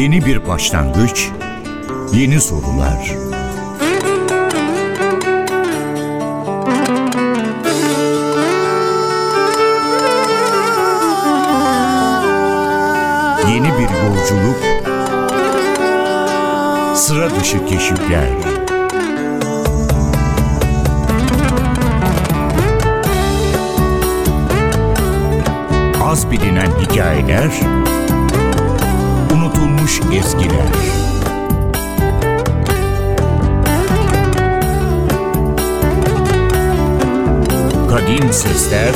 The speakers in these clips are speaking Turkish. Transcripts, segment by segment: Yeni bir başlangıç, yeni sorular. Yeni bir yolculuk, sıra dışı keşifler. Az bilinen hikayeler, unutulmuş ezgiler. Kadim sesler,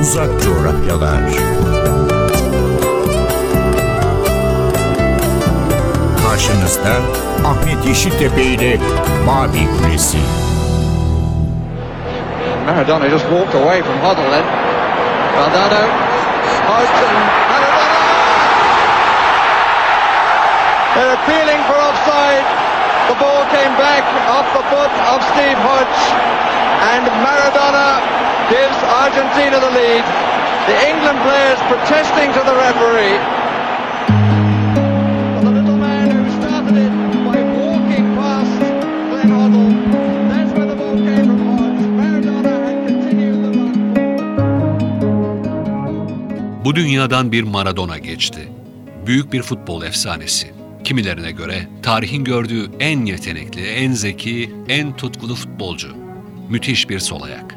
uzak coğrafyalar. Karşınızda Ahmet Yeşiltepe ile Mavi Kulesi. Maradona just walked away from Hodgel then. Maradona. They're appealing for offside. The ball came back off the foot of Steve Hodge, and Maradona gives Argentina the lead. The England players protesting to the referee. But the little man who started it by walking past Glenn Hoddle, that's where the ball came from Hodge. Maradona had continued the run. Bu dünyadan bir Maradona geçti. Büyük bir futbol efsanesi. Kimilerine göre tarihin gördüğü en yetenekli, en zeki, en tutkulu futbolcu. Müthiş bir sol ayak.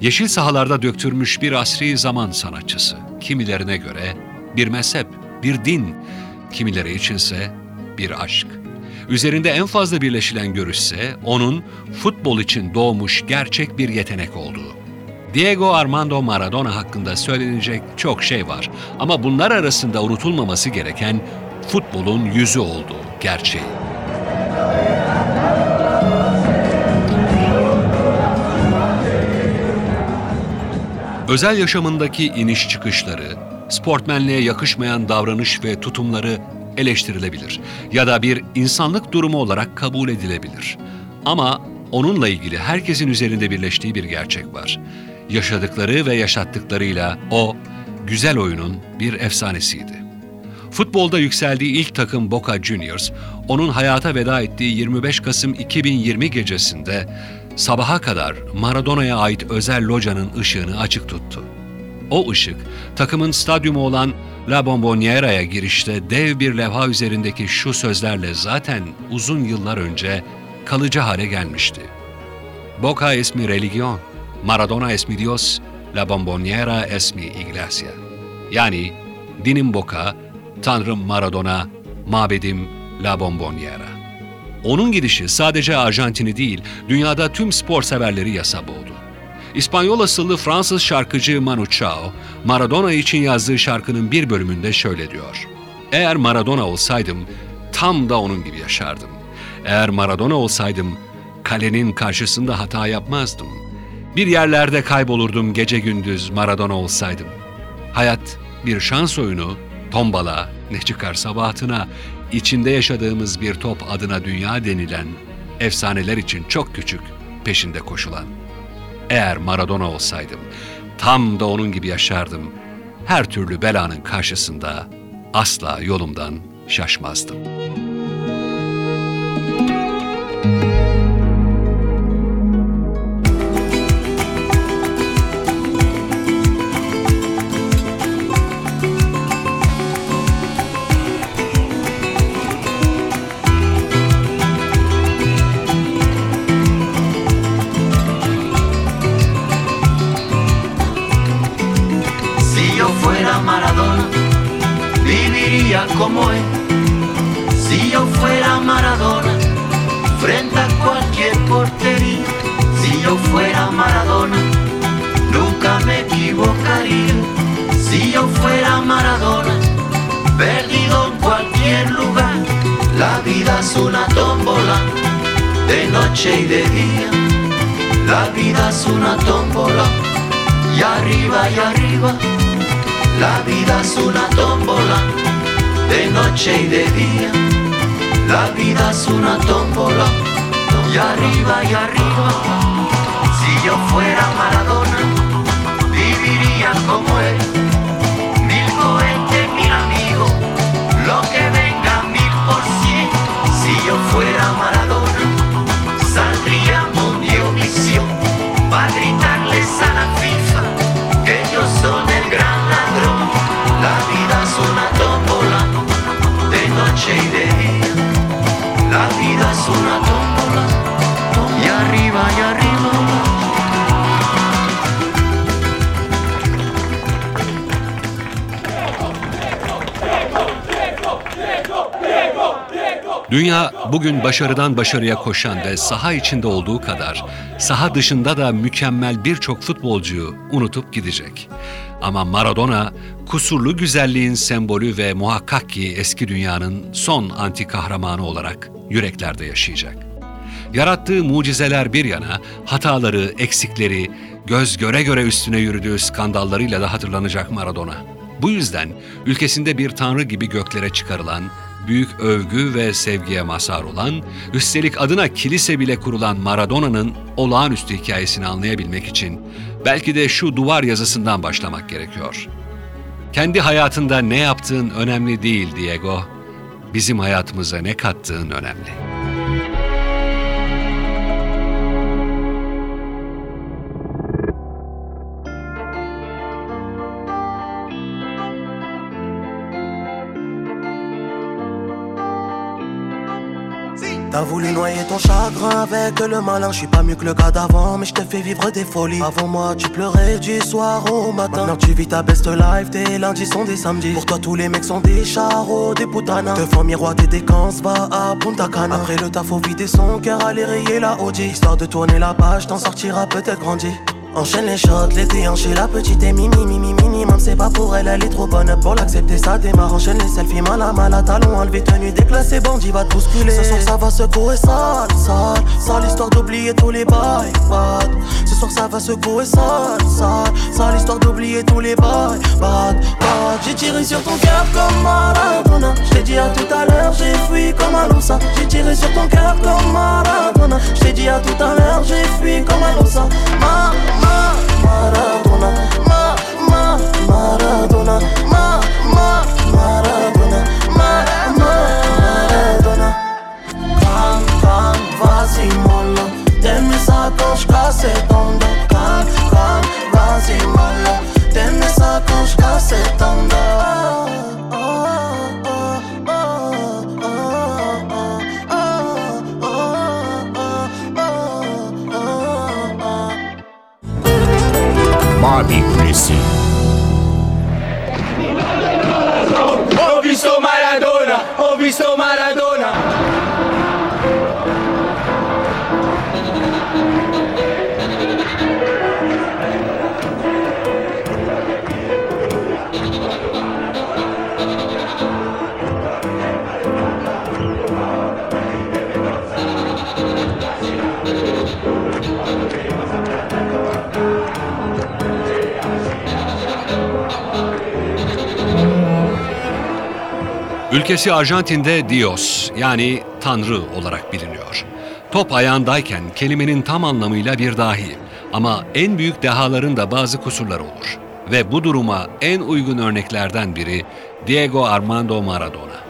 Yeşil sahalarda döktürmüş bir asri zaman sanatçısı. Kimilerine göre bir mezhep, bir din. Kimileri içinse bir aşk. Üzerinde en fazla birleşilen görüşse onun futbol için doğmuş gerçek bir yetenek olduğu. Diego Armando Maradona hakkında söylenecek çok şey var. Ama bunlar arasında unutulmaması gereken futbolun yüzü oldu gerçeği. Özel yaşamındaki iniş çıkışları, sportmenliğe yakışmayan davranış ve tutumları eleştirilebilir ya da bir insanlık durumu olarak kabul edilebilir. Ama onunla ilgili herkesin üzerinde birleştiği bir gerçek var. Yaşadıkları ve yaşattıklarıyla o, güzel oyunun bir efsanesiydi. Futbolda yükseldiği ilk takım Boca Juniors, onun hayata veda ettiği 25 Kasım 2020 gecesinde sabaha kadar Maradona'ya ait özel locanın ışığını açık tuttu. O ışık, takımın stadyumu olan La Bomboniera'ya girişte dev bir levha üzerindeki şu sözlerle zaten uzun yıllar önce kalıcı hale gelmişti. Boca es mi religión, Maradona es mi Dios, La Bomboniera es mi iglesia. Yani dinim Boca, Tanrım Maradona, mabedim La Bomboniera. Onun gidişi sadece Arjantin'i değil, dünyada tüm spor severleri yasa boğdu. İspanyol asıllı Fransız şarkıcı Manu Chao, Maradona için yazdığı şarkının bir bölümünde şöyle diyor. Eğer Maradona olsaydım, tam da onun gibi yaşardım. Eğer Maradona olsaydım, kalenin karşısında hata yapmazdım. Bir yerlerde kaybolurdum gece gündüz Maradona olsaydım. Hayat bir şans oyunu, tombala, ne çıkarsa bahtına, içinde yaşadığımız bir top adına dünya denilen, efsaneler için çok küçük, peşinde koşulan. Eğer Maradona olsaydım, tam da onun gibi yaşardım. Her türlü belanın karşısında asla yolumdan şaşmazdım. Como él, mil cohetes, mil amigos, lo que venga. Dünya bugün başarıdan başarıya koşan ve saha içinde olduğu kadar saha dışında da mükemmel birçok futbolcuyu unutup gidecek. Ama Maradona kusurlu güzelliğin sembolü ve muhakkak ki eski dünyanın son anti kahramanı olarak yüreklerde yaşayacak. Yarattığı mucizeler bir yana, hataları, eksikleri, göz göre göre üstüne yürüdüğü skandallarıyla da hatırlanacak Maradona. Bu yüzden ülkesinde bir tanrı gibi göklere çıkarılan, büyük övgü ve sevgiye mazhar olan, üstelik adına kilise bile kurulan Maradona'nın olağanüstü hikayesini anlayabilmek için belki de şu duvar yazısından başlamak gerekiyor. Kendi hayatında ne yaptığın önemli değil Diego, bizim hayatımıza ne kattığın önemli. T'as voulu noyer ton chagrin avec le malin. Je suis pas mieux que le gars d'avant, mais je te fais vivre des folies. Avant moi, tu pleurais du soir au matin. Maintenant, tu vis ta best life, tes lundis sont des samedis. Pour toi, tous les mecs sont des charros, des putanas. Te font miroiter des cances, va à Punta Cana. Après le taf, faut vider son cœur, aller rayer la Audi. Histoire de tourner la page, t'en sortiras peut-être grandi. Enchaîne les shots, les déhanchés, la petite est mimi minimum. C'est pas pour elle, elle est trop bonne pour l'accepter, ça démarre. Enchaîne les selfies, mala, talons enlevés, tenue déclassée, bandit va te bousculer. Ce soir ça va secouer, sale, histoire d'oublier tous les bails, bad. Ce soir ça va secouer, sale, histoire d'oublier tous les bails, bad. J'ai tiré sur ton cœur comme Maradona. Je t'ai dit à tout à l'heure, j'ai fui comme un loussa. J'ai tiré sur ton cœur comme Maradona. Je t'ai dit à tout à l'heure, j'ai fui comme un loussa. Maradona, Maradona, Maradona, Maradona. Can, vas-y mollo, t'aimes ça quand j'casse ton dos. Can, vas-y mollo, t'aimes ça quand j'casse ton dos. Mavi Kulesi. Ho visto Maradona, ho visto Maradona. Ülkesi Arjantin'de Dios, yani Tanrı olarak biliniyor. Top ayağındayken kelimenin tam anlamıyla bir dahi, ama en büyük dehaların da bazı kusurları olur. Ve bu duruma en uygun örneklerden biri Diego Armando Maradona.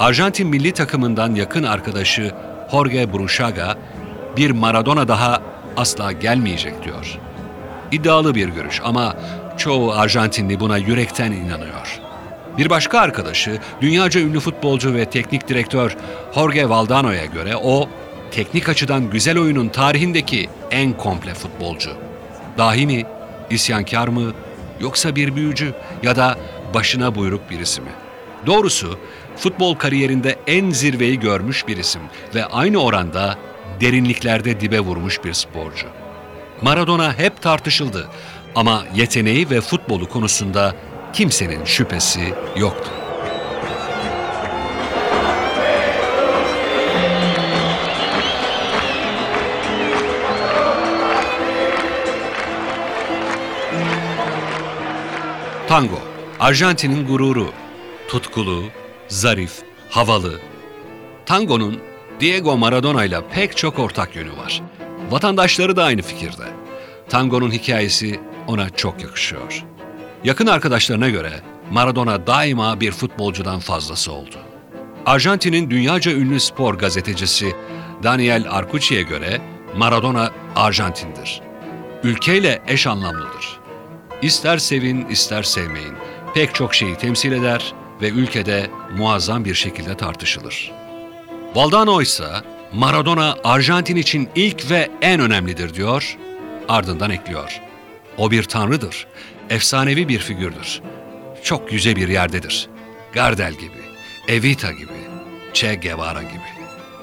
Arjantin milli takımından yakın arkadaşı Jorge Burruchaga, bir Maradona daha asla gelmeyecek diyor. İddialı bir görüş ama çoğu Arjantinli buna yürekten inanıyor. Bir başka arkadaşı, dünyaca ünlü futbolcu ve teknik direktör Jorge Valdano'ya göre o, teknik açıdan güzel oyunun tarihindeki en komple futbolcu. Dahi mi, isyankar mı, yoksa bir büyücü ya da başına buyruk birisi mi? Doğrusu, futbol kariyerinde en zirveyi görmüş bir isim ve aynı oranda derinliklerde dibe vurmuş bir sporcu. Maradona hep tartışıldı ama yeteneği ve futbolu konusunda kimsenin şüphesi yoktu. Tango, Arjantin'in gururu. Tutkulu, zarif, havalı. Tango'nun Diego Maradona ile pek çok ortak yönü var. Vatandaşları da aynı fikirde. Tango'nun hikayesi ona çok yakışıyor. Yakın arkadaşlarına göre Maradona daima bir futbolcudan fazlası oldu. Arjantin'in dünyaca ünlü spor gazetecisi Daniel Arcucci'ye göre Maradona Arjantin'dir. Ülkeyle eş anlamlıdır. İster sevin, ister sevmeyin. Pek çok şeyi temsil eder ve ülkede muazzam bir şekilde tartışılır. Valdano ise Maradona Arjantin için ilk ve en önemlidir diyor, ardından ekliyor. O bir tanrıdır. Efsanevi bir figürdür. Çok yüce bir yerdedir. Gardel gibi, Evita gibi, Che Guevara gibi.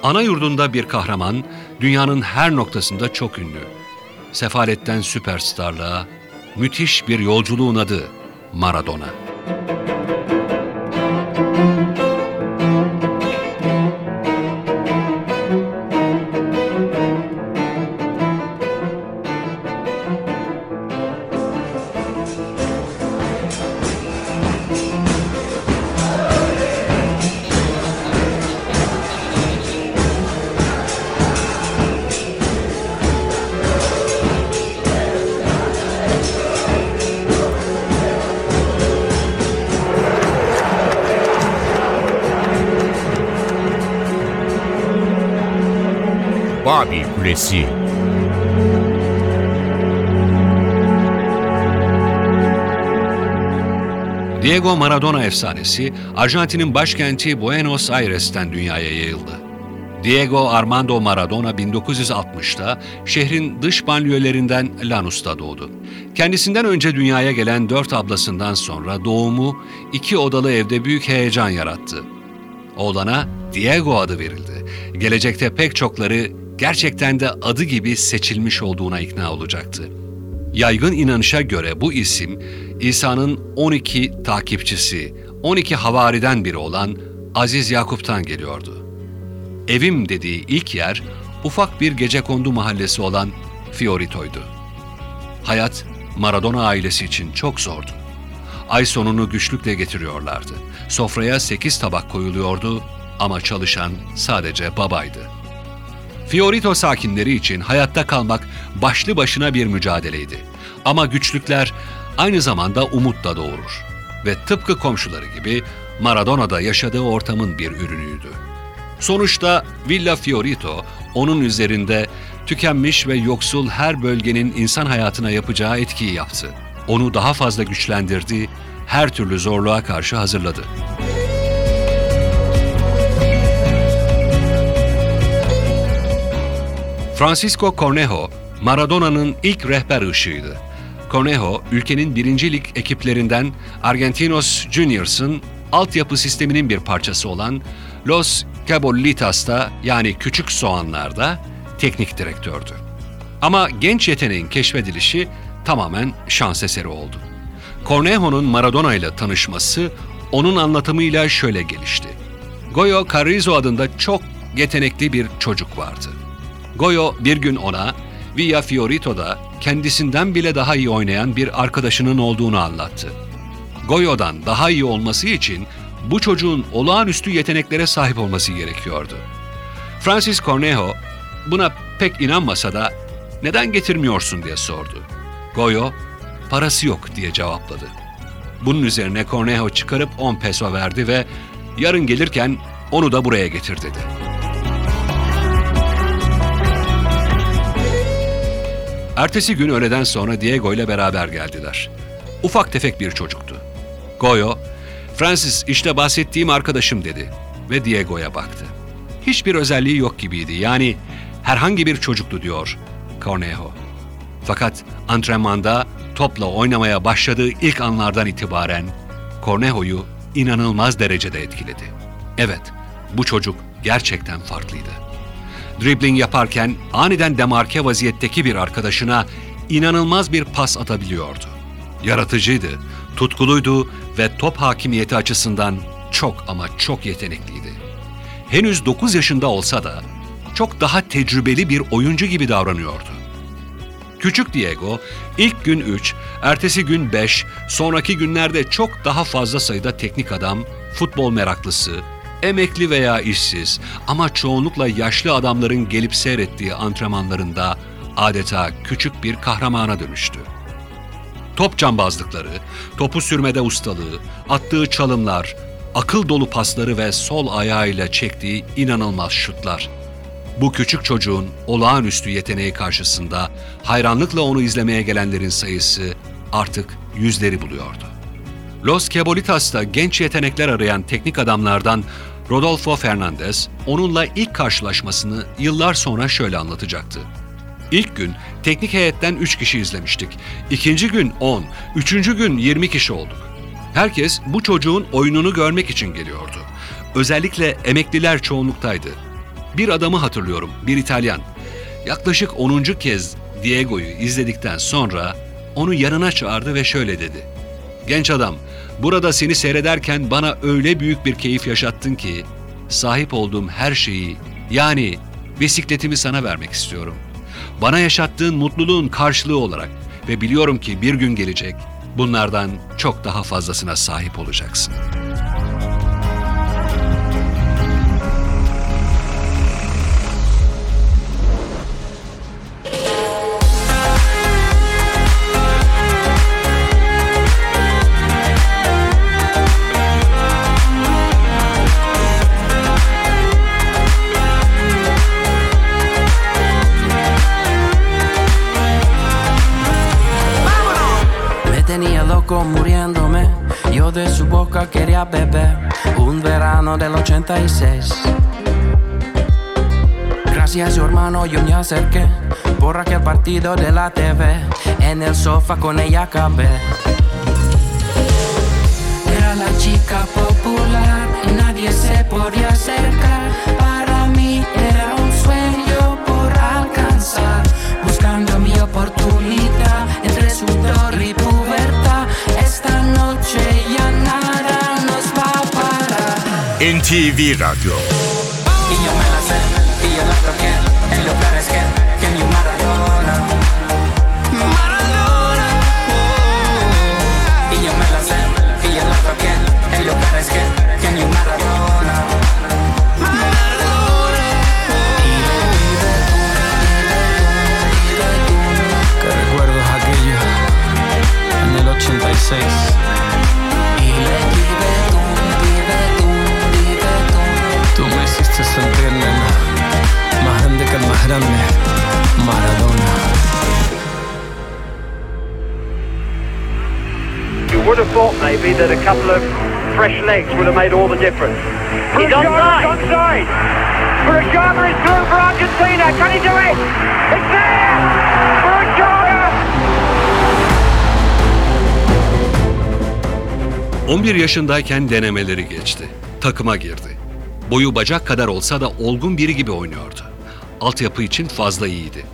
Ana yurdunda bir kahraman, dünyanın her noktasında çok ünlü. Sefaletten süperstarlığa, müthiş bir yolculuğun adı Maradona. Babil Kulesi. Diego Maradona efsanesi Arjantin'in başkenti Buenos Aires'ten dünyaya yayıldı. Diego Armando Maradona 1960'ta şehrin dış banliyölerinden Lanús'ta doğdu. Kendisinden önce dünyaya gelen 4 ablasından sonra doğumu 2 odalı evde büyük heyecan yarattı. Oğlana Diego adı verildi. Gelecekte pek çokları gerçekten de adı gibi seçilmiş olduğuna ikna olacaktı. Yaygın inanışa göre bu isim, İsa'nın 12 takipçisi, 12 havariden biri olan Aziz Yakup'tan geliyordu. Evim dediği ilk yer, ufak bir gecekondu mahallesi olan Fiorito'ydu. Hayat, Maradona ailesi için çok zordu. Ay sonunu güçlükle getiriyorlardı. Sofraya 8 tabak koyuluyordu ama çalışan sadece babaydı. Fiorito sakinleri için hayatta kalmak başlı başına bir mücadeleydi. Ama güçlükler aynı zamanda umut da doğurur. Ve tıpkı komşuları gibi Maradona'da yaşadığı ortamın bir ürünüydü. Sonuçta Villa Fiorito, onun üzerinde tükenmiş ve yoksul her bölgenin insan hayatına yapacağı etkiyi yaptı. Onu daha fazla güçlendirdi, her türlü zorluğa karşı hazırladı. Francisco Cornejo, Maradona'nın ilk rehber ışığıydı. Cornejo, ülkenin 1. lig ekiplerinden Argentinos Juniors'ın altyapı sisteminin bir parçası olan Los Cebollitas'ta, yani Küçük Soğanlar'da teknik direktördü. Ama genç yeteneğin keşfedilişi tamamen şans eseri oldu. Cornejo'nun Maradona ile tanışması onun anlatımıyla şöyle gelişti. Goyo Carrizo adında çok yetenekli bir çocuk vardı. Goyo bir gün ona Villa Fiorito'da kendisinden bile daha iyi oynayan bir arkadaşının olduğunu anlattı. Goyo'dan daha iyi olması için bu çocuğun olağanüstü yeteneklere sahip olması gerekiyordu. Francis Cornejo buna pek inanmasa da "Neden getirmiyorsun?" diye sordu. Goyo, "Parası yok." diye cevapladı. Bunun üzerine Cornejo çıkarıp 10 peso verdi ve "Yarın gelirken onu da buraya getir." dedi. Ertesi gün öğleden sonra Diego ile beraber geldiler. Ufak tefek bir çocuktu. Goyo, "Francis, işte bahsettiğim arkadaşım." dedi ve Diego'ya baktı. Hiçbir özelliği yok gibiydi, yani herhangi bir çocuktu diyor Cornejo. Fakat antrenmanda topla oynamaya başladığı ilk anlardan itibaren Cornejo'yu inanılmaz derecede etkiledi. Evet, bu çocuk gerçekten farklıydı. Dribbling yaparken aniden demarke vaziyetteki bir arkadaşına inanılmaz bir pas atabiliyordu. Yaratıcıydı, tutkuluydu ve top hakimiyeti açısından çok ama çok yetenekliydi. Henüz 9 yaşında olsa da çok daha tecrübeli bir oyuncu gibi davranıyordu. Küçük Diego ilk gün 3, ertesi gün 5, sonraki günlerde çok daha fazla sayıda teknik adam, futbol meraklısı, emekli veya işsiz ama çoğunlukla yaşlı adamların gelip seyrettiği antrenmanlarında adeta küçük bir kahramana dönüştü. Top cambazlıkları, topu sürmede ustalığı, attığı çalımlar, akıl dolu pasları ve sol ayağıyla çektiği inanılmaz şutlar. Bu küçük çocuğun olağanüstü yeteneği karşısında hayranlıkla onu izlemeye gelenlerin sayısı artık yüzleri buluyordu. Los Cebolitas'ta genç yetenekler arayan teknik adamlardan Rodolfo Fernandez, onunla ilk karşılaşmasını yıllar sonra şöyle anlatacaktı. "İlk gün teknik heyetten 3 kişi izlemiştik. İkinci gün 10, üçüncü gün 20 kişi olduk. Herkes bu çocuğun oyununu görmek için geliyordu. Özellikle emekliler çoğunluktaydı. Bir adamı hatırlıyorum, bir İtalyan. Yaklaşık 10. kez Diego'yu izledikten sonra onu yanına çağırdı ve şöyle dedi. Genç adam, burada seni seyrederken bana öyle büyük bir keyif yaşattın ki sahip olduğum her şeyi, yani bisikletimi sana vermek istiyorum. Bana yaşattığın mutluluğun karşılığı olarak ve biliyorum ki bir gün gelecek, bunlardan çok daha fazlasına sahip olacaksın. Muriéndome, yo de su boca quería beber un verano del 86. Gracias hermano, yo me acerqué por aquel partido de la TV. En el sofá con ella acabé. Era la chica popular y nadie se podía acercar. Para mí era un sueño por alcanzar, buscando mi oportunidad entre sudor y pubertad. Esta noche ya nada nos va a parar. NTV Radyo. Y yo me la sé, y yo la toqué, en lugares que mi Maradona. Maradona. Y yo me la sé, y yo la toqué, en lugares que mi Maradona. Maradona. Qué recuerdos aquellos en el 86. You would have thought maybe that a couple of fresh legs would have made all the difference. He's onside. Brugada is through for Argentina. Can he do it? It's there. Brugada. 11 yaşındayken denemeleri geçti. Takıma girdi. Boyu bacak kadar olsa da olgun biri gibi oynuyordu. Altyapı için fazla iyiydi.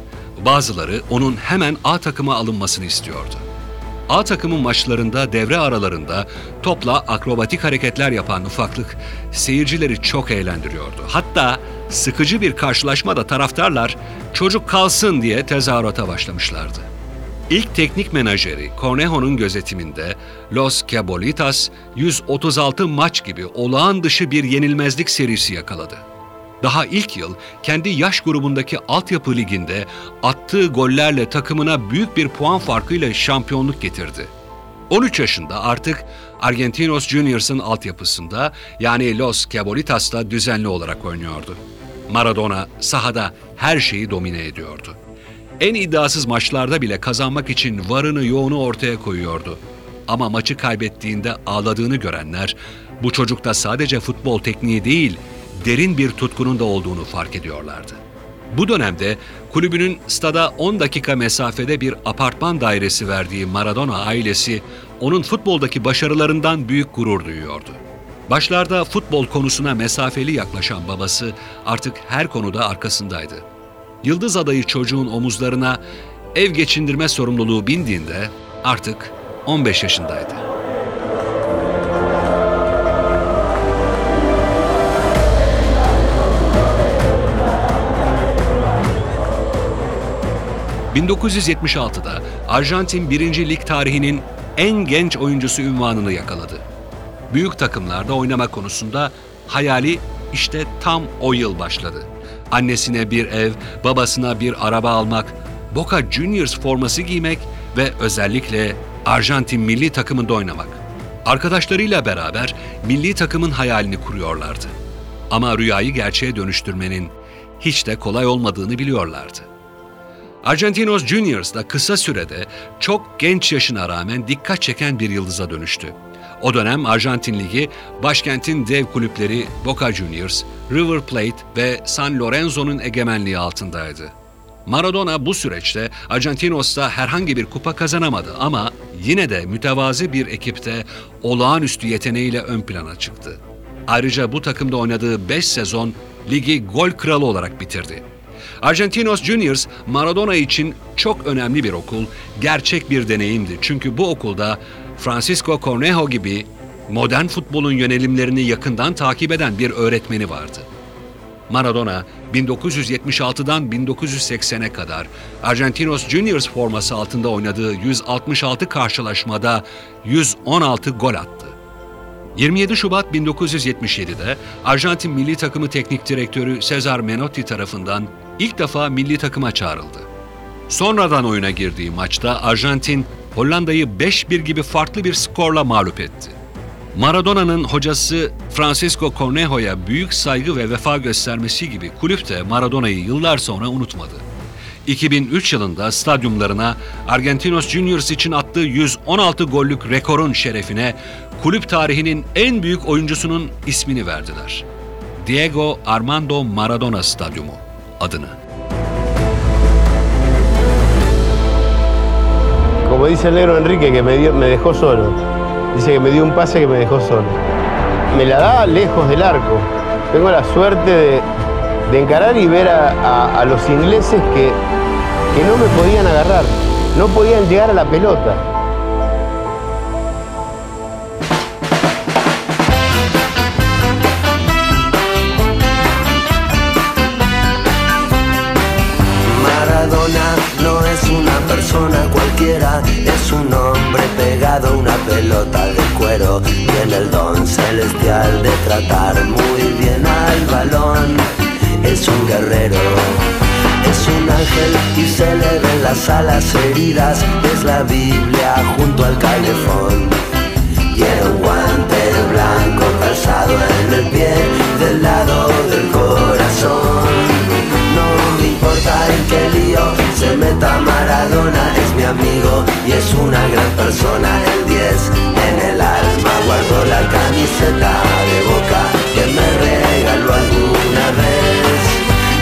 Bazıları onun hemen A takıma alınmasını istiyordu. A takımın maçlarında devre aralarında topla akrobatik hareketler yapan ufaklık seyircileri çok eğlendiriyordu. Hatta sıkıcı bir karşılaşmada taraftarlar çocuk kalsın diye tezahürata başlamışlardı. İlk teknik menajeri Cornejo'nun gözetiminde Los Cebollitas 136 maç gibi olağan dışı bir yenilmezlik serisi yakaladı. Daha ilk yıl kendi yaş grubundaki altyapı liginde attığı gollerle takımına büyük bir puan farkıyla şampiyonluk getirdi. 13 yaşında artık Argentinos Juniors'ın altyapısında, yani Los Cebollitas'la düzenli olarak oynuyordu. Maradona sahada her şeyi domine ediyordu. En iddiasız maçlarda bile kazanmak için varını yoğunu ortaya koyuyordu. Ama maçı kaybettiğinde ağladığını görenler, bu çocukta sadece futbol tekniği değil, derin bir tutkunun da olduğunu fark ediyorlardı. Bu dönemde kulübünün stada 10 dakika mesafede bir apartman dairesi verdiği Maradona ailesi, onun futboldaki başarılarından büyük gurur duyuyordu. Başlarda futbol konusuna mesafeli yaklaşan babası artık her konuda arkasındaydı. Yıldız adayı çocuğun omuzlarına ev geçindirme sorumluluğu bindiğinde artık 15 yaşındaydı. ...1976'da Arjantin 1. Lig tarihinin en genç oyuncusu unvanını yakaladı. Büyük takımlarda oynama konusunda hayali işte tam o yıl başladı. Annesine bir ev, babasına bir araba almak, Boca Juniors forması giymek ve özellikle Arjantin milli takımında oynamak. Arkadaşlarıyla beraber milli takımın hayalini kuruyorlardı. Ama rüyayı gerçeğe dönüştürmenin hiç de kolay olmadığını biliyorlardı. Argentinos Juniors da kısa sürede çok genç yaşına rağmen dikkat çeken bir yıldıza dönüştü. O dönem Arjantin Ligi, başkentin dev kulüpleri Boca Juniors, River Plate ve San Lorenzo'nun egemenliği altındaydı. Maradona bu süreçte Argentinos'ta herhangi bir kupa kazanamadı ama yine de mütevazi bir ekipte olağanüstü yeteneğiyle ön plana çıktı. Ayrıca bu takımda oynadığı 5 sezon ligi gol kralı olarak bitirdi. Argentinos Juniors, Maradona için çok önemli bir okul, gerçek bir deneyimdi. Çünkü bu okulda Francisco Cornejo gibi modern futbolun yönelimlerini yakından takip eden bir öğretmeni vardı. Maradona, 1976'dan 1980'e kadar Argentinos Juniors forması altında oynadığı 166 karşılaşmada 116 gol attı. 27 Şubat 1977'de Arjantin Milli Takımı Teknik Direktörü César Menotti tarafından ilk defa milli takıma çağrıldı. Sonradan oyuna girdiği maçta Arjantin, Hollanda'yı 5-1 gibi farklı bir skorla mağlup etti. Maradona'nın hocası Francisco Cornejo'ya büyük saygı ve vefa göstermesi gibi kulüp de Maradona'yı yıllar sonra unutmadı. 2003 yılında stadyumlarına Argentinos Juniors için attığı 116 gollük rekorun şerefine kulüp tarihinin en büyük oyuncusunun ismini verdiler. Diego Armando Maradona Stadyumu adını. Como dice el negro Enrique que me dejó solo. Dice que me dio un pase que me dejó solo. Me la da lejos del arco. Tengo la suerte de encarar y ver a los ingleses que no me podían agarrar. No podían llegar a la pelota. Maradona no es una persona cualquiera, es un hombre pegado a una pelota de cuero. Tiene el don celestial de tratar muy bien al balón. Es un guerrero, es un ángel y se le ven las alas heridas. Es la Biblia junto al calefón. Y el guante blanco calzado en el pie del lado del corazón. No me importa en qué lío se meta Maradona, es mi amigo y es una gran persona. El 10 en el alma guardo la camiseta de Boca que me regaló alguna vez.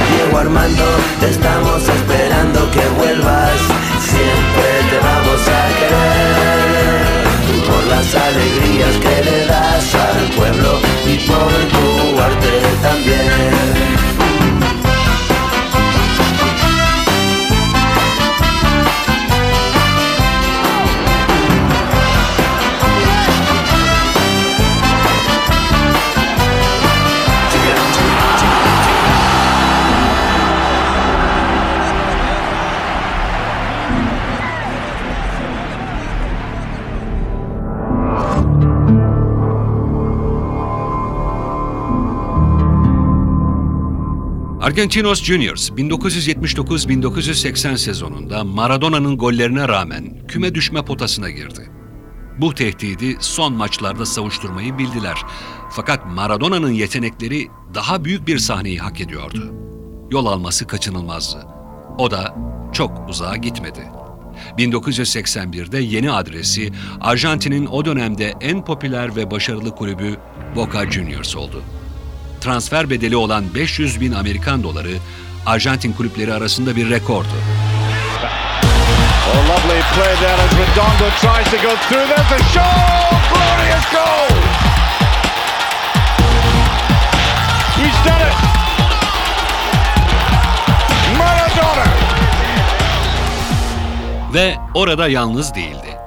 Diego Armando, te estamos esperando que vuelvas, siempre te vamos a querer. Por las alegrías que le das al pueblo y por tu arte también. Argentinos Juniors 1979-1980 sezonunda Maradona'nın gollerine rağmen küme düşme potasına girdi. Bu tehdidi son maçlarda savuşturmayı bildiler. Fakat Maradona'nın yetenekleri daha büyük bir sahneyi hak ediyordu. Yol alması kaçınılmazdı. O da çok uzağa gitmedi. 1981'de yeni adresi Arjantin'in o dönemde en popüler ve başarılı kulübü Boca Juniors oldu. Transfer bedeli olan 500 bin Amerikan doları Arjantin kulüpleri arasında bir rekordu. Ve orada yalnız değildi.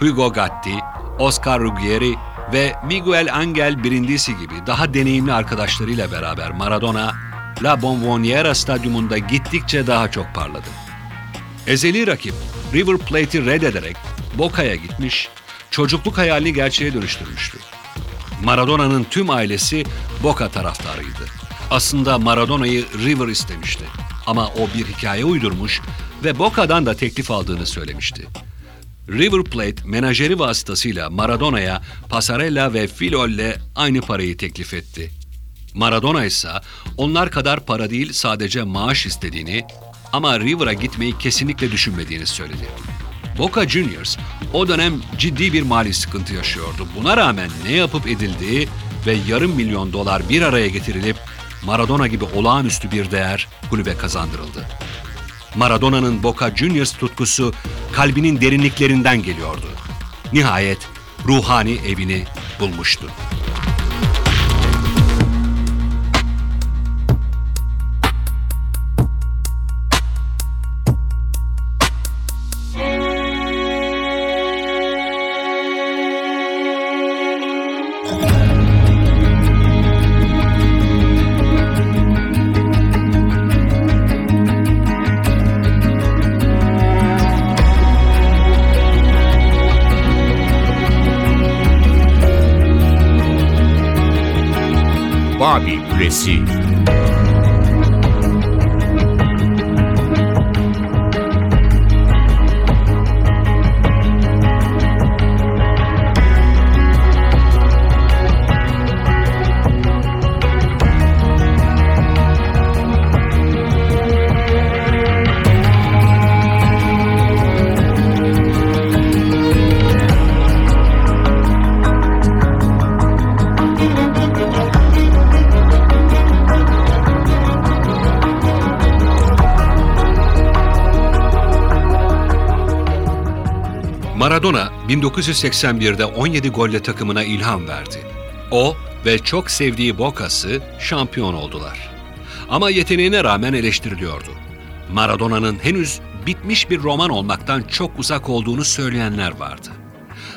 Hugo Gatti, Oscar Ruggeri ve Miguel Angel Brindisi gibi daha deneyimli arkadaşlarıyla beraber Maradona, La Bomboniera stadyumunda gittikçe daha çok parladı. Ezeli rakip River Plate'i reddederek Boca'ya gitmiş, çocukluk hayalini gerçeğe dönüştürmüştü. Maradona'nın tüm ailesi Boca taraftarıydı. Aslında Maradona'yı River istemişti ama o bir hikaye uydurmuş ve Boca'dan da teklif aldığını söylemişti. River Plate menajeri vasıtasıyla Maradona'ya Pasarella ve Filol'le aynı parayı teklif etti. Maradona ise onlar kadar para değil sadece maaş istediğini ama River'a gitmeyi kesinlikle düşünmediğini söyledi. Boca Juniors o dönem ciddi bir mali sıkıntı yaşıyordu. Buna rağmen ne yapıp edildiği ve $500,000 bir araya getirilip Maradona gibi olağanüstü bir değer kulübe kazandırıldı. Maradona'nın Boca Juniors tutkusu kalbinin derinliklerinden geliyordu. Nihayet ruhani evini bulmuştu. Mavi Kulesi. Maradona 1981'de 17 golle takımına ilham verdi. O ve çok sevdiği Boca'sı şampiyon oldular. Ama yeteneğine rağmen eleştiriliyordu. Maradona'nın henüz bitmiş bir roman olmaktan çok uzak olduğunu söyleyenler vardı.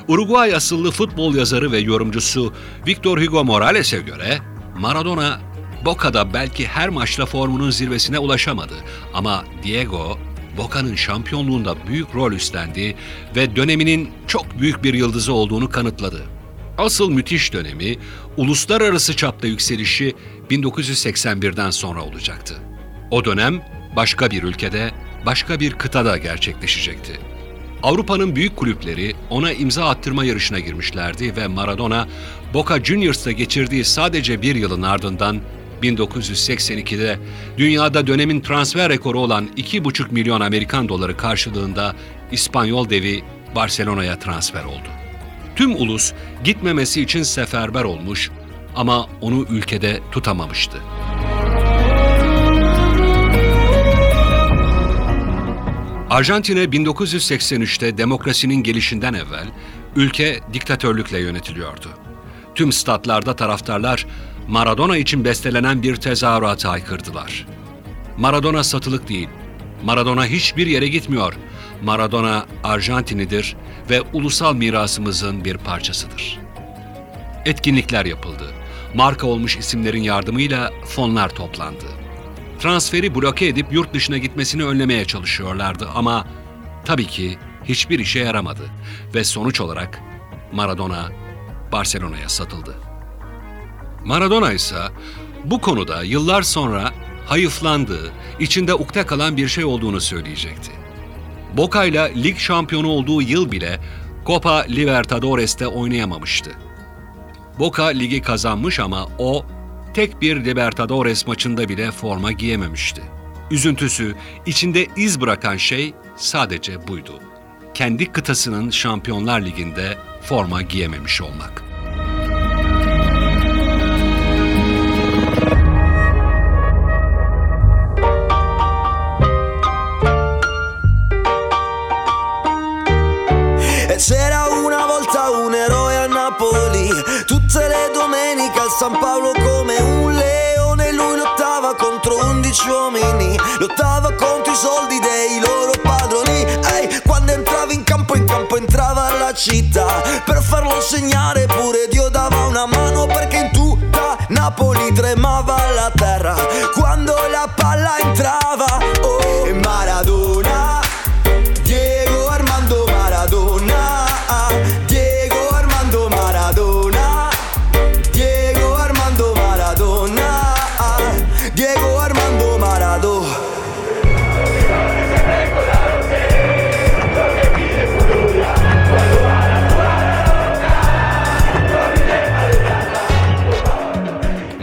Uruguay asıllı futbol yazarı ve yorumcusu Victor Hugo Morales'e göre Maradona Boca'da belki her maçla formunun zirvesine ulaşamadı ama Diego Boca'nın şampiyonluğunda büyük rol üstlendi ve döneminin çok büyük bir yıldızı olduğunu kanıtladı. Asıl müthiş dönemi, uluslararası çapta yükselişi 1981'den sonra olacaktı. O dönem başka bir ülkede, başka bir kıtada gerçekleşecekti. Avrupa'nın büyük kulüpleri ona imza attırma yarışına girmişlerdi ve Maradona, Boca Juniors'ta geçirdiği sadece bir yılın ardından 1982'de dünyada dönemin transfer rekoru olan 2,5 milyon Amerikan doları karşılığında İspanyol devi Barcelona'ya transfer oldu. Tüm ulus gitmemesi için seferber olmuş ama onu ülkede tutamamıştı. Arjantin'e 1983'te demokrasinin gelişinden evvel ülke diktatörlükle yönetiliyordu. Tüm statlarda taraftarlar Maradona için bestelenen bir tezahürata aykırdılar. Maradona satılık değil, Maradona hiçbir yere gitmiyor, Maradona Arjantinlidir ve ulusal mirasımızın bir parçasıdır. Etkinlikler yapıldı, marka olmuş isimlerin yardımıyla fonlar toplandı. Transferi bloke edip yurt dışına gitmesini önlemeye çalışıyorlardı ama tabii ki hiçbir işe yaramadı ve sonuç olarak Maradona Barcelona'ya satıldı. Maradona ise bu konuda yıllar sonra hayıflandığı, içinde ukde kalan bir şey olduğunu söyleyecekti. Boca ile lig şampiyonu olduğu yıl bile Copa Libertadores'te oynayamamıştı. Boca ligi kazanmış ama o tek bir Libertadores maçında bile forma giyememişti. Üzüntüsü, içinde iz bırakan şey sadece buydu. Kendi kıtasının Şampiyonlar Ligi'nde forma giyememiş olmak. C'era una volta un eroe a Napoli, tutte le domeniche al San Paolo come un leone, lui lottava contro 11 uomini, lottava contro i soldi dei loro padroni. Ehi, quando entrava in campo entrava la città, per farlo segnare pure Dio dava una mano perché in tutta Napoli tremava la terra quando la palla entrava. Oh, e Maradona, Diego Armando Maradona, Diego Armando Maradona, Diego Armando Maradona, Diego Armando Maradona.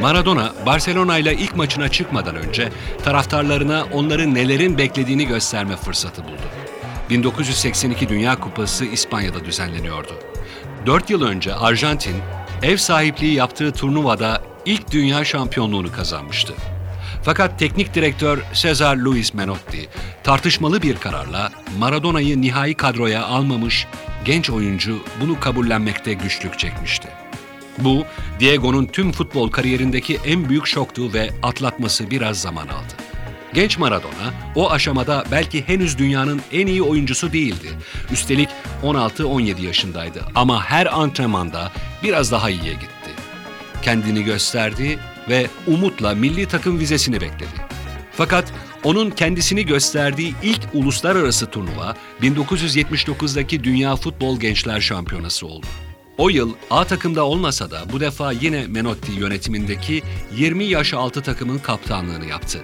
Maradona, Barcelona ile ilk maçına çıkmadan önce taraftarlarına onların nelerin beklediğini gösterme fırsatı buldu. 1982 Dünya Kupası İspanya'da düzenleniyordu. 4 yıl önce Arjantin, ev sahipliği yaptığı turnuvada ilk dünya şampiyonluğunu kazanmıştı. Fakat teknik direktör César Luis Menotti, tartışmalı bir kararla Maradona'yı nihai kadroya almamış, genç oyuncu bunu kabullenmekte güçlük çekmişti. Bu, Diego'nun tüm futbol kariyerindeki en büyük şoktu ve atlatması biraz zaman aldı. Genç Maradona o aşamada belki henüz dünyanın en iyi oyuncusu değildi. Üstelik 16-17 yaşındaydı ama her antrenmanda biraz daha iyiye gitti. Kendini gösterdi ve umutla milli takım vizesini bekledi. Fakat onun kendisini gösterdiği ilk uluslararası turnuva 1979'daki Dünya Futbol Gençler Şampiyonası oldu. O yıl A takımda olmasa da bu defa yine Menotti yönetimindeki 20 yaş altı takımın kaptanlığını yaptı.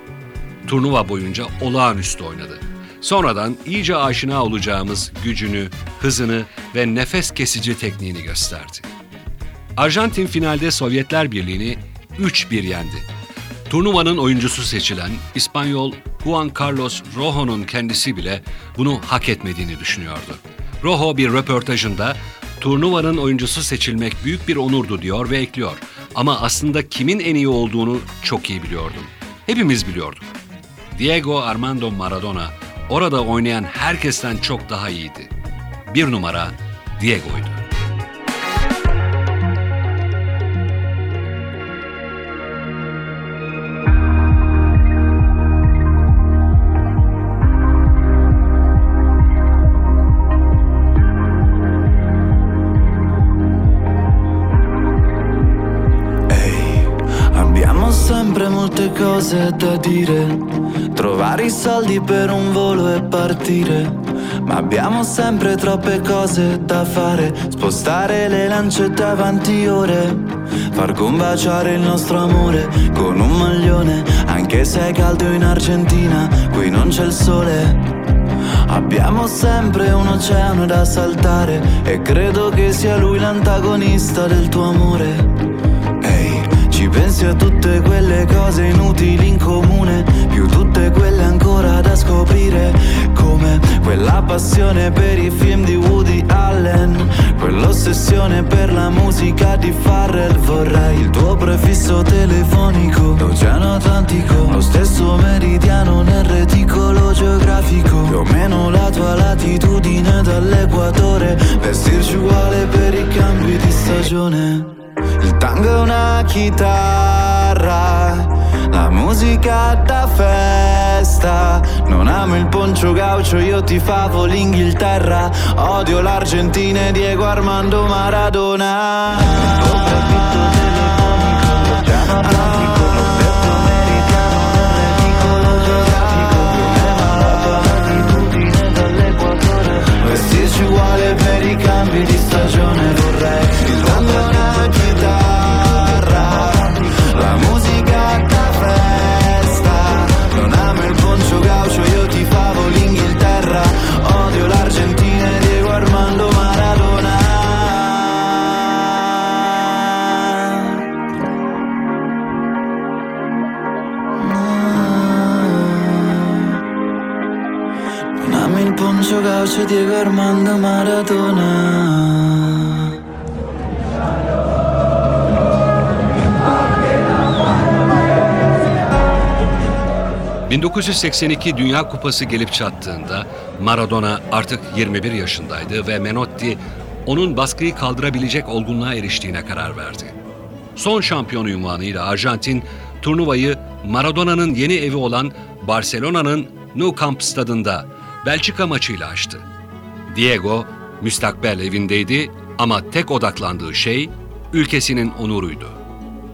Turnuva boyunca olağanüstü oynadı. Sonradan iyice aşina olacağımız gücünü, hızını ve nefes kesici tekniğini gösterdi. Arjantin finalde Sovyetler Birliği'ni 3-1 yendi. Turnuvanın oyuncusu seçilen İspanyol Juan Carlos Rojo'nun kendisi bile bunu hak etmediğini düşünüyordu. Rojo bir röportajında "Turnuvanın oyuncusu seçilmek büyük bir onurdu" diyor ve ekliyor. "Ama aslında kimin en iyi olduğunu çok iyi biliyordum. Hepimiz biliyorduk. Diego Armando Maradona orada oynayan herkesten çok daha iyiydi. Bir numara Diego'ydu." Molte cose da dire, trovare i soldi per un volo e partire, ma abbiamo sempre troppe cose da fare, spostare le lancette avanti ore, far combaciare il nostro amore con un maglione, anche se è caldo in Argentina, qui non c'è il sole. Abbiamo sempre un oceano da saltare e credo che sia lui l'antagonista del tuo amore. Pensi a tutte quelle cose inutili in comune, più tutte quelle ancora da scoprire, come quella passione per i film di Woody Allen, quell'ossessione per la musica di Farrell. Vorrei il tuo prefisso telefonico, l'oceano Atlantico, lo stesso meridiano nel reticolo geografico, più o meno la tua latitudine dall'equatore, vestirci uguale per i cambi di stagione. Il tango è una chitarra, la musica da festa. Non amo il poncho gaucho, io tifavo l'Inghilterra. Odio l'Argentina e Diego Armando Maradona. Vestirci uguale per i cambi di stagione, vorrei il tango è una chitarra, la musica da festa. Non amo il poncho gaucho, io tifavo l'Inghilterra. Odio l'Argentina e Diego Armando Maradona. Non amo il poncho gaucho, Diego Armando Maradona. ...1982 Dünya Kupası gelip çattığında Maradona artık 21 yaşındaydı ve Menotti onun baskıyı kaldırabilecek olgunluğa eriştiğine karar verdi. Son şampiyon unvanıyla Arjantin turnuvayı Maradona'nın yeni evi olan Barcelona'nın Nou Camp stadında Belçika maçıyla açtı. Diego müstakbel evindeydi ama tek odaklandığı şey ülkesinin onuruydu.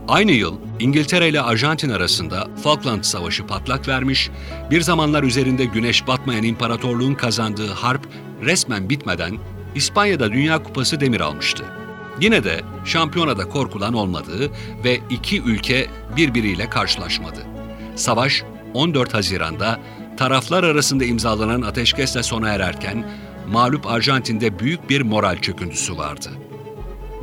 Aynı yıl İngiltere ile Arjantin arasında Falkland Savaşı patlak vermiş, bir zamanlar üzerinde güneş batmayan imparatorluğun kazandığı harp resmen bitmeden İspanya'da Dünya Kupası demir almıştı. Yine de şampiyonada korkulan olmadı ve iki ülke birbiriyle karşılaşmadı. Savaş 14 Haziran'da taraflar arasında imzalanan ateşkesle sona ererken mağlup Arjantin'de büyük bir moral çöküntüsü vardı.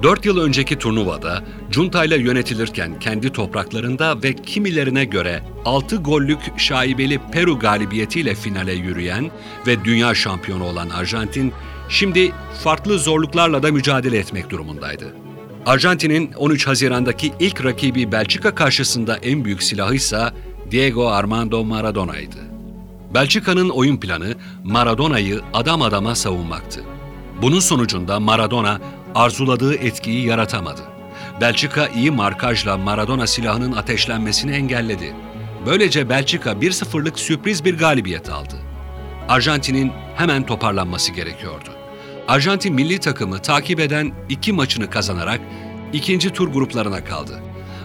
4 yıl önceki turnuvada Cunta'yla yönetilirken kendi topraklarında ve kimilerine göre 6 gollük şaibeli Peru galibiyetiyle finale yürüyen ve dünya şampiyonu olan Arjantin, şimdi farklı zorluklarla da mücadele etmek durumundaydı. Arjantin'in 13 Haziran'daki ilk rakibi Belçika karşısında en büyük silahıysa Diego Armando Maradona'ydı. Belçika'nın oyun planı Maradona'yı adam adama savunmaktı. Bunun sonucunda Maradona arzuladığı etkiyi yaratamadı. Belçika iyi markajla Maradona silahının ateşlenmesini engelledi. Böylece Belçika 1-0'lık sürpriz bir galibiyet aldı. Arjantin'in hemen toparlanması gerekiyordu. Arjantin milli takımı takip eden iki maçını kazanarak ikinci tur gruplarına kaldı.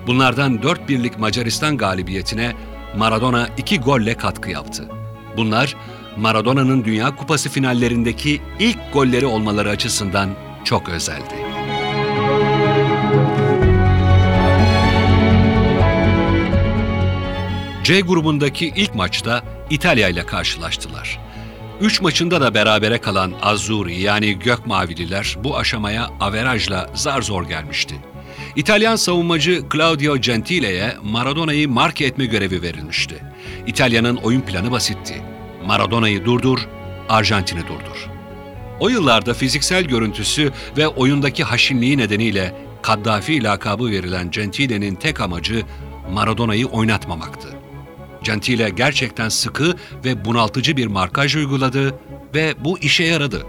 Bunlardan 4-1'lik Macaristan galibiyetine Maradona 2 golle katkı yaptı. Bunlar Maradona'nın Dünya Kupası finallerindeki ilk golleri olmaları açısından çok özeldi. C grubundaki ilk maçta İtalya ile karşılaştılar. 3 maçında da berabere kalan Azzurri yani Gökmavililer bu aşamaya averajla zar zor gelmişti. İtalyan savunmacı Claudio Gentile'ye Maradona'yı marke etme görevi verilmişti. İtalya'nın oyun planı basitti. Maradona'yı durdur, Arjantin'i durdur. O yıllarda fiziksel görüntüsü ve oyundaki haşinliği nedeniyle Kaddafi lakabı verilen Gentile'nin tek amacı Maradona'yı oynatmamaktı. Gentile gerçekten sıkı ve bunaltıcı bir markaj uyguladı ve bu işe yaradı.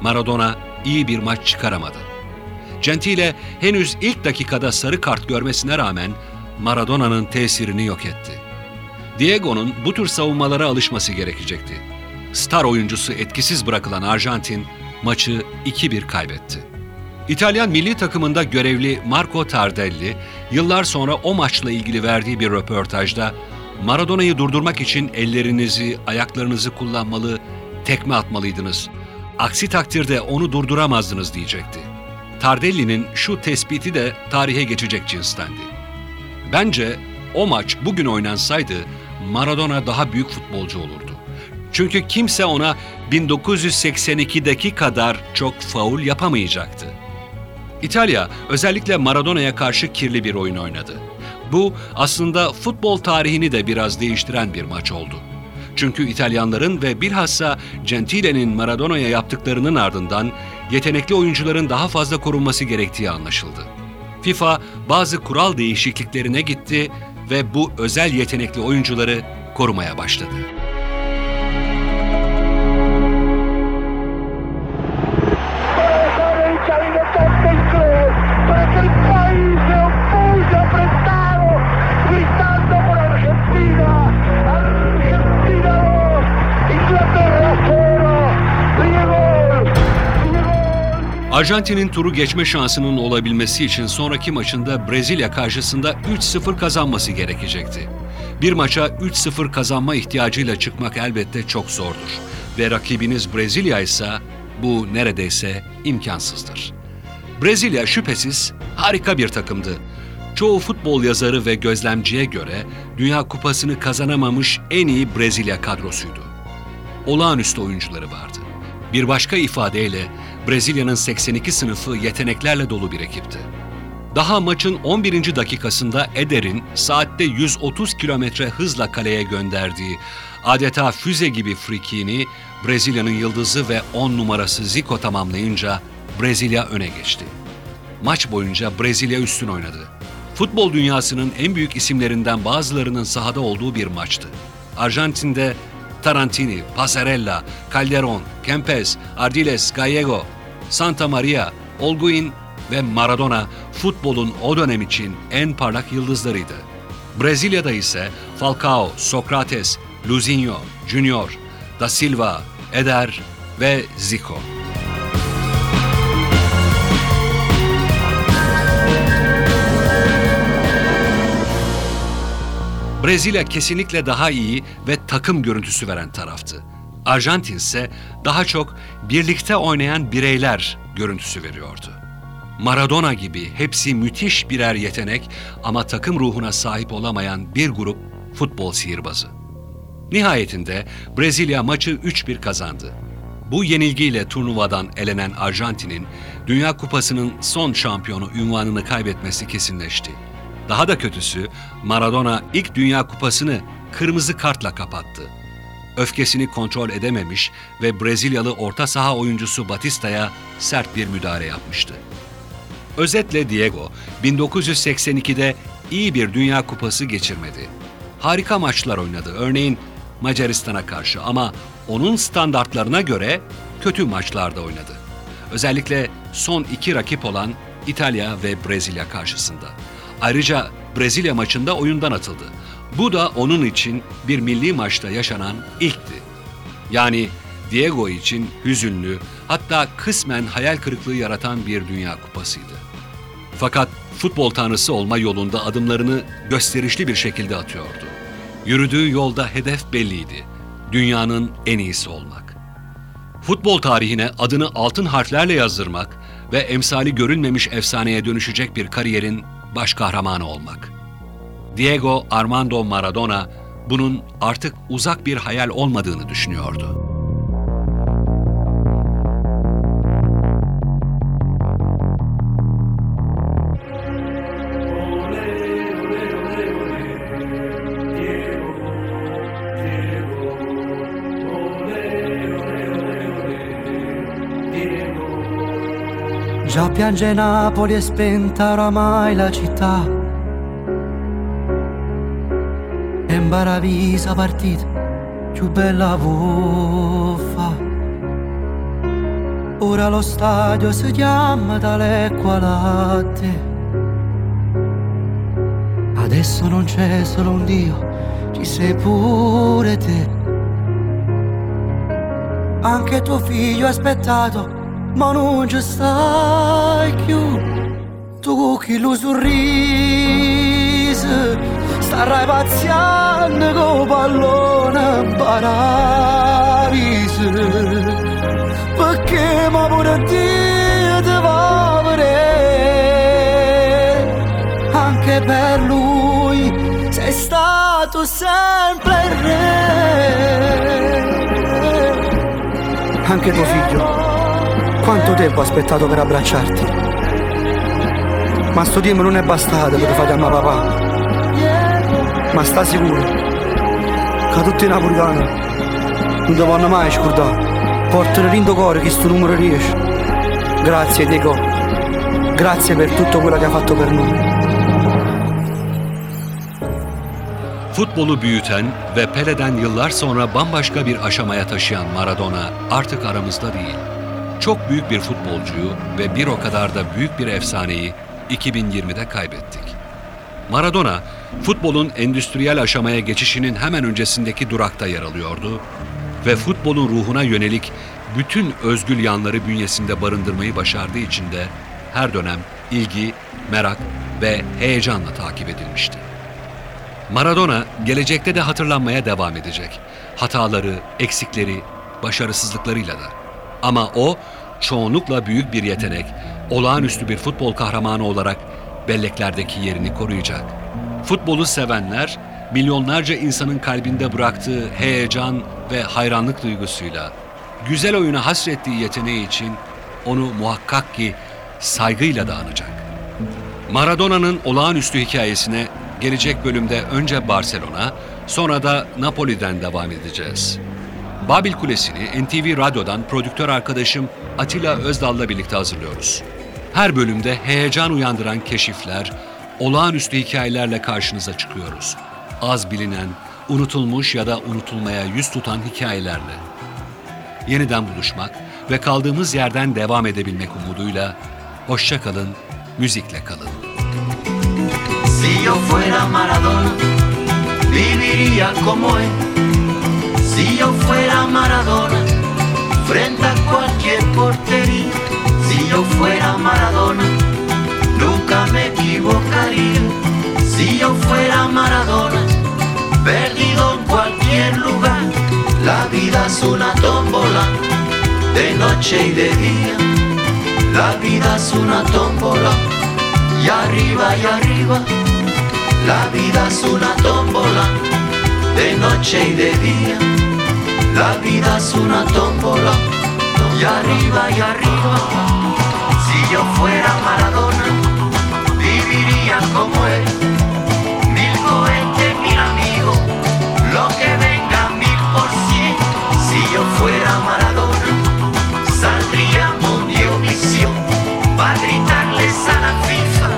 Maradona iyi bir maç çıkaramadı. Gentile henüz ilk dakikada sarı kart görmesine rağmen Maradona'nın tesirini yok etti. Diego'nun bu tür savunmalara alışması gerekecekti. Star oyuncusu etkisiz bırakılan Arjantin maçı 2-1 kaybetti. İtalyan milli takımında görevli Marco Tardelli, yıllar sonra o maçla ilgili verdiği bir röportajda Maradona'yı durdurmak için ellerinizi, ayaklarınızı kullanmalı, tekme atmalıydınız. Aksi takdirde onu durduramazdınız diyecekti. Tardelli'nin şu tespiti de tarihe geçecek cinstendi. Bence o maç bugün oynansaydı Maradona daha büyük futbolcu olurdu. Çünkü kimse ona 1982'deki kadar çok faul yapamayacaktı. İtalya özellikle Maradona'ya karşı kirli bir oyun oynadı. Bu aslında futbol tarihini de biraz değiştiren bir maç oldu. Çünkü İtalyanların ve bilhassa Gentile'nin Maradona'ya yaptıklarının ardından yetenekli oyuncuların daha fazla korunması gerektiği anlaşıldı. FIFA bazı kural değişikliklerine gitti ve bu özel yetenekli oyuncuları korumaya başladı. Arjantin'in turu geçme şansının olabilmesi için sonraki maçında Brezilya karşısında 3-0 kazanması gerekecekti. Bir maça 3-0 kazanma ihtiyacıyla çıkmak elbette çok zordur. Ve rakibiniz Brezilya ise bu neredeyse imkansızdır. Brezilya şüphesiz harika bir takımdı. Çoğu futbol yazarı ve gözlemciye göre Dünya Kupası'nı kazanamamış en iyi Brezilya kadrosuydu. Olağanüstü oyuncuları vardı. Bir başka ifadeyle Brezilya'nın 82 sınıfı yeteneklerle dolu bir ekipti. Daha maçın 11. dakikasında Eder'in saatte 130 kilometre hızla kaleye gönderdiği adeta füze gibi frikini Brezilya'nın yıldızı ve 10 numarası Zico tamamlayınca Brezilya öne geçti. Maç boyunca Brezilya üstün oynadı. Futbol dünyasının en büyük isimlerinden bazılarının sahada olduğu bir maçtı. Arjantin'de Tarantini, Pasarella, Calderon, Kempes, Ardiles, Gallego, Santa Maria, Olguin ve Maradona futbolun o dönem için en parlak yıldızlarıydı. Brezilya'da ise Falcao, Sokrates, Luzinho, Junior, Da Silva, Eder ve Zico. Brezilya kesinlikle daha iyi ve takım görüntüsü veren taraftı. Arjantin ise daha çok birlikte oynayan bireyler görüntüsü veriyordu. Maradona gibi hepsi müthiş birer yetenek ama takım ruhuna sahip olamayan bir grup futbol sihirbazı. Nihayetinde Brezilya maçı 3-1 kazandı. Bu yenilgiyle turnuvadan elenen Arjantin'in Dünya Kupası'nın son şampiyonu unvanını kaybetmesi kesinleşti. Daha da kötüsü, Maradona ilk Dünya Kupası'nı kırmızı kartla kapattı. Öfkesini kontrol edememiş ve Brezilyalı orta saha oyuncusu Batista'ya sert bir müdahale yapmıştı. Özetle Diego, 1982'de iyi bir Dünya Kupası geçirmedi. Harika maçlar oynadı, örneğin Macaristan'a karşı ama onun standartlarına göre kötü maçlarda oynadı. Özellikle son iki rakip olan İtalya ve Brezilya karşısında. Ayrıca Brezilya maçında oyundan atıldı. Bu da onun için bir milli maçta yaşanan ilkti. Yani Diego için hüzünlü, hatta kısmen hayal kırıklığı yaratan bir Dünya Kupasıydı. Fakat futbol tanrısı olma yolunda adımlarını gösterişli bir şekilde atıyordu. Yürüdüğü yolda hedef belliydi. Dünyanın en iyisi olmak. Futbol tarihine adını altın harflerle yazdırmak ve emsali görülmemiş efsaneye dönüşecek bir kariyerin baş kahramanı olmak. Diego Armando Maradona bunun artık uzak bir hayal olmadığını düşünüyordu. Già piange Napoli e spenta oramai la città. È imbaraviesa partita, più bella vuffa. Ora lo stadio si chiama D'Alecqua Latte. Adesso non c'è solo un Dio, ci sei pure te. Anche tuo figlio è aspettato, ma non ci stai più. Tu che lo sorrise starai pazziando con pallone baravise. Perché ma pure Dio ti va a vedere, anche per lui sei stato sempre il re. Anche tuo figlio quanto tempo ho aspettato per abbracciarti, ma sto tempo non è bastato per fare chiamare papà. Ma sta sicuro che tutti i napoletani non ti vanno mai scordare, portano lindo cuore che sto numero 10. Grazie Diego, grazie per tutto quello che ha fatto per noi. Futbolu büyüten ve Pele'den yıllar sonra bambaşka bir aşamaya taşıyan Maradona artık aramızda değil. Çok büyük bir futbolcuyu ve bir o kadar da büyük bir efsaneyi 2020'de kaybettik. Maradona, futbolun endüstriyel aşamaya geçişinin hemen öncesindeki durakta yer alıyordu ve futbolun ruhuna yönelik bütün özgül yanları bünyesinde barındırmayı başardığı için de her dönem ilgi, merak ve heyecanla takip edilmişti. Maradona, gelecekte de hatırlanmaya devam edecek. Hataları, eksikleri, başarısızlıklarıyla da. Ama o, çoğunlukla büyük bir yetenek, olağanüstü bir futbol kahramanı olarak belleklerdeki yerini koruyacak. Futbolu sevenler, milyonlarca insanın kalbinde bıraktığı heyecan ve hayranlık duygusuyla, güzel oyuna hasrettiği yeteneği için onu muhakkak ki saygıyla da anacak. Maradona'nın olağanüstü hikayesine gelecek bölümde önce Barcelona, sonra da Napoli'den devam edeceğiz. Babil Kulesi'ni NTV Radyo'dan prodüktör arkadaşım Atilla Özdal'la birlikte hazırlıyoruz. Her bölümde heyecan uyandıran keşifler, olağanüstü hikayelerle karşınıza çıkıyoruz. Az bilinen, unutulmuş ya da unutulmaya yüz tutan hikayelerle. Yeniden buluşmak ve kaldığımız yerden devam edebilmek umuduyla hoşça kalın, müzikle kalın. Si yo fuera Maradona, viviría como él. Si yo fuera Maradona, frente a cualquier portería. Si yo fuera Maradona, nunca me equivocaría. Si yo fuera Maradona, perdido en cualquier lugar. La vida es una tómbola, de noche y de día. La vida es una tómbola, y arriba y arriba. La vida es una tómbola, de noche y de día. La vida es una tómbola, y arriba y arriba. Si yo fuera Maradona, viviría como él. Mil cohetes, mil amigos, lo que venga 1000%. Si yo fuera Maradona, saldríamos de omisión para gritarles a la FIFA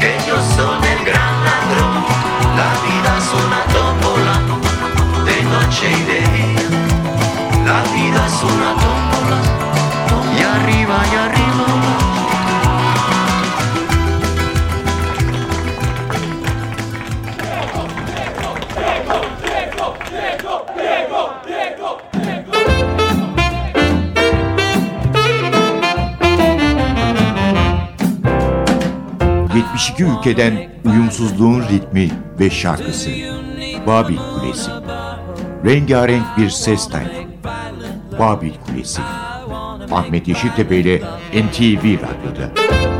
que ellos son el gran ladrón. La vida es una tómbola, de noche y de día. La vida es una tómbola, y arriba y arriba. Diego. 72 ülkeden uyumsuzluğun ritmi ve şarkısı. Babil Kulesi. Rengarenk bir ses tayfı. Babil Kulesi. Ahmet Yeşiltepe ile NTV Radyo'da.